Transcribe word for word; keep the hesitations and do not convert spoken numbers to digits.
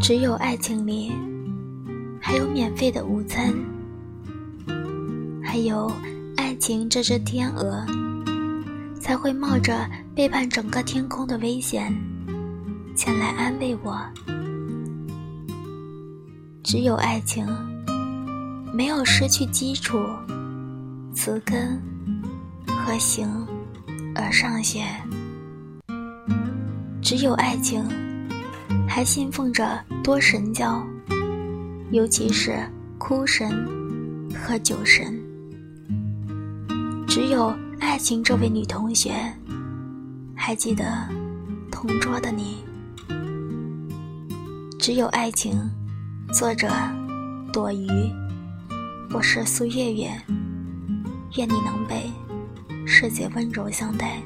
只有爱情里还有免费的午餐，还有爱情这只天鹅才会冒着背叛整个天空的危险前来安慰我。只有爱情没有失去基础词根和形而上学，只有爱情还信奉着多神教，尤其是哭神和酒神。只有爱情这位女同学，还记得同桌的你。只有爱情，作者朵鱼。我是苏月月，愿你能被世界温柔相待。